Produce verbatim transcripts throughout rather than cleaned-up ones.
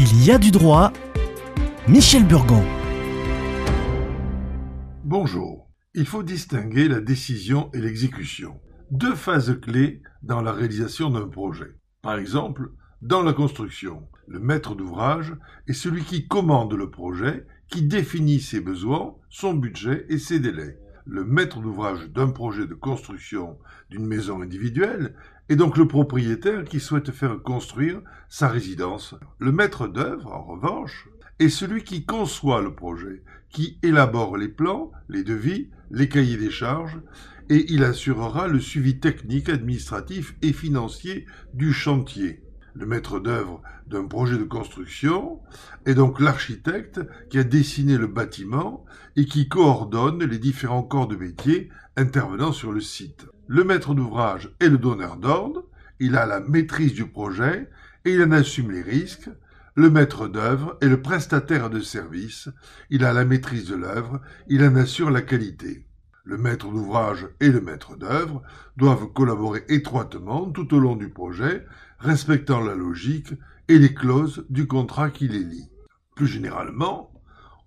Il y a du droit, Michel Burgon. Bonjour. Il faut distinguer la décision et l'exécution. Deux phases clés dans la réalisation d'un projet. Par exemple, dans la construction, le maître d'ouvrage est celui qui commande le projet, qui définit ses besoins, son budget et ses délais. Le maître d'ouvrage d'un projet de construction d'une maison individuelle est donc le propriétaire qui souhaite faire construire sa résidence. Le maître d'œuvre, en revanche, est celui qui conçoit le projet, qui élabore les plans, les devis, les cahiers des charges, et il assurera le suivi technique, administratif et financier du chantier. Le maître d'œuvre d'un projet de construction est donc l'architecte qui a dessiné le bâtiment et qui coordonne les différents corps de métier intervenant sur le site. Le maître d'ouvrage est le donneur d'ordre, il a la maîtrise du projet et il en assume les risques. Le maître d'œuvre est le prestataire de service, il a la maîtrise de l'œuvre, il en assure la qualité. Le maître d'ouvrage et le maître d'œuvre doivent collaborer étroitement tout au long du projet, respectant la logique et les clauses du contrat qui les lie. Plus généralement,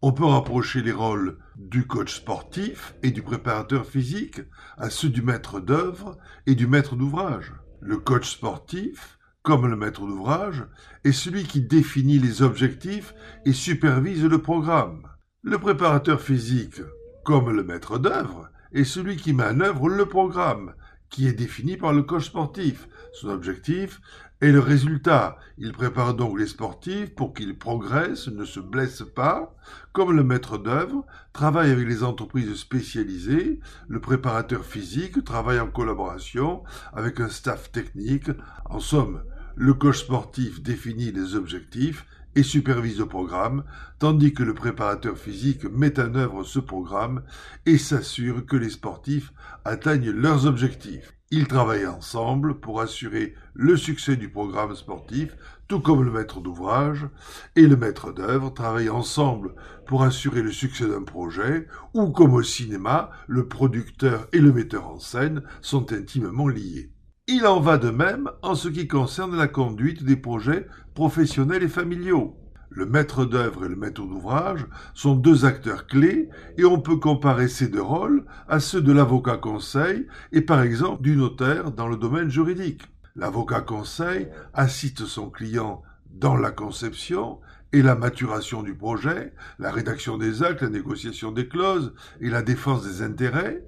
on peut rapprocher les rôles du coach sportif et du préparateur physique à ceux du maître d'œuvre et du maître d'ouvrage. Le coach sportif, comme le maître d'ouvrage, est celui qui définit les objectifs et supervise le programme. Le préparateur physique, comme le maître d'œuvre, est celui qui manœuvre le programme, qui est défini par le coach sportif. Son objectif est le résultat. Il prépare donc les sportifs pour qu'ils progressent, ne se blessent pas. Comme le maître d'œuvre travaille avec les entreprises spécialisées, le préparateur physique travaille en collaboration avec un staff technique. En somme, le coach sportif définit les objectifs et supervise le programme, tandis que le préparateur physique met en œuvre ce programme et s'assure que les sportifs atteignent leurs objectifs. Ils travaillent ensemble pour assurer le succès du programme sportif, tout comme le maître d'ouvrage et le maître d'œuvre travaillent ensemble pour assurer le succès d'un projet, ou comme au cinéma, le producteur et le metteur en scène sont intimement liés. Il en va de même en ce qui concerne la conduite des projets professionnels et familiaux. Le maître d'œuvre et le maître d'ouvrage sont deux acteurs clés et on peut comparer ces deux rôles à ceux de l'avocat conseil et par exemple du notaire dans le domaine juridique. L'avocat conseil assiste son client dans la conception et la maturation du projet, la rédaction des actes, la négociation des clauses et la défense des intérêts.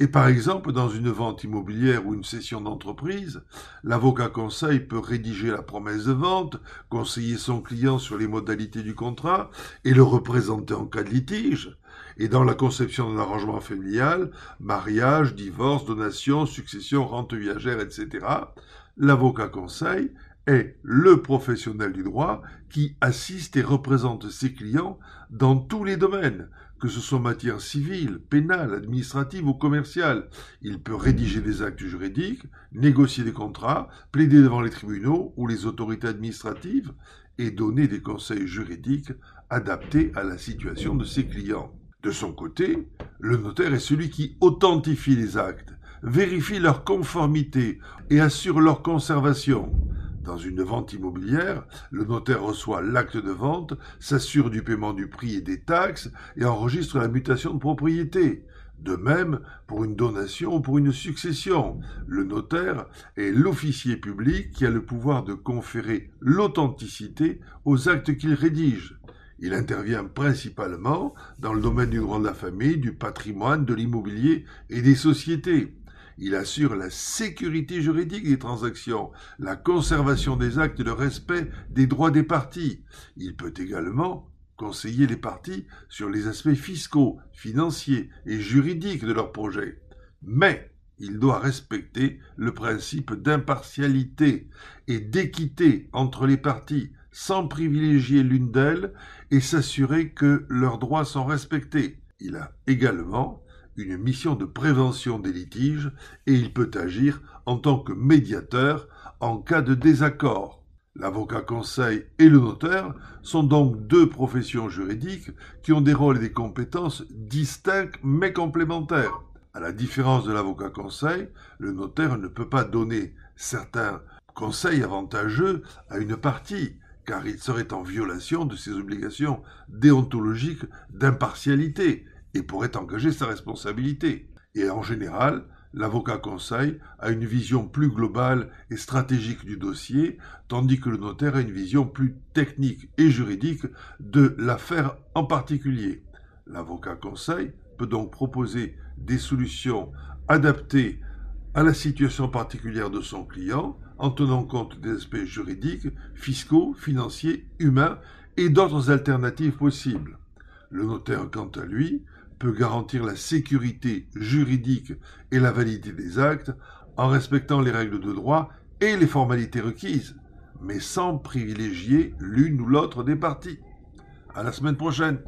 Et par exemple, dans une vente immobilière ou une cession d'entreprise, l'avocat conseil peut rédiger la promesse de vente, conseiller son client sur les modalités du contrat et le représenter en cas de litige. Et dans la conception d'un arrangement familial, mariage, divorce, donation, succession, rente viagère, et cetera, l'avocat conseil est le professionnel du droit qui assiste et représente ses clients dans tous les domaines, que ce soit en matière civile, pénale, administrative ou commerciale. Il peut rédiger des actes juridiques, négocier des contrats, plaider devant les tribunaux ou les autorités administratives et donner des conseils juridiques adaptés à la situation de ses clients. De son côté, le notaire est celui qui authentifie les actes, vérifie leur conformité et assure leur conservation. Dans une vente immobilière, le notaire reçoit l'acte de vente, s'assure du paiement du prix et des taxes et enregistre la mutation de propriété. De même, pour une donation ou pour une succession, le notaire est l'officier public qui a le pouvoir de conférer l'authenticité aux actes qu'il rédige. Il intervient principalement dans le domaine du droit de la famille, du patrimoine, de l'immobilier et des sociétés. Il assure la sécurité juridique des transactions, la conservation des actes et le respect des droits des parties. Il peut également conseiller les parties sur les aspects fiscaux, financiers et juridiques de leur projet. Mais il doit respecter le principe d'impartialité et d'équité entre les parties, sans privilégier l'une d'elles et s'assurer que leurs droits sont respectés. Il a également une mission de prévention des litiges et il peut agir en tant que médiateur en cas de désaccord. L'avocat conseil et le notaire sont donc deux professions juridiques qui ont des rôles et des compétences distinctes mais complémentaires. À la différence de l'avocat conseil, le notaire ne peut pas donner certains conseils avantageux à une partie. car il serait en violation de ses obligations déontologiques d'impartialité et pourrait engager sa responsabilité. Et en général, l'avocat conseil a une vision plus globale et stratégique du dossier, tandis que le notaire a une vision plus technique et juridique de l'affaire en particulier. L'avocat conseil peut donc proposer des solutions adaptées à la situation particulière de son client, en tenant compte des aspects juridiques, fiscaux, financiers, humains et d'autres alternatives possibles. Le notaire, quant à lui, peut garantir la sécurité juridique et la validité des actes en respectant les règles de droit et les formalités requises, mais sans privilégier l'une ou l'autre des parties. À la semaine prochaine!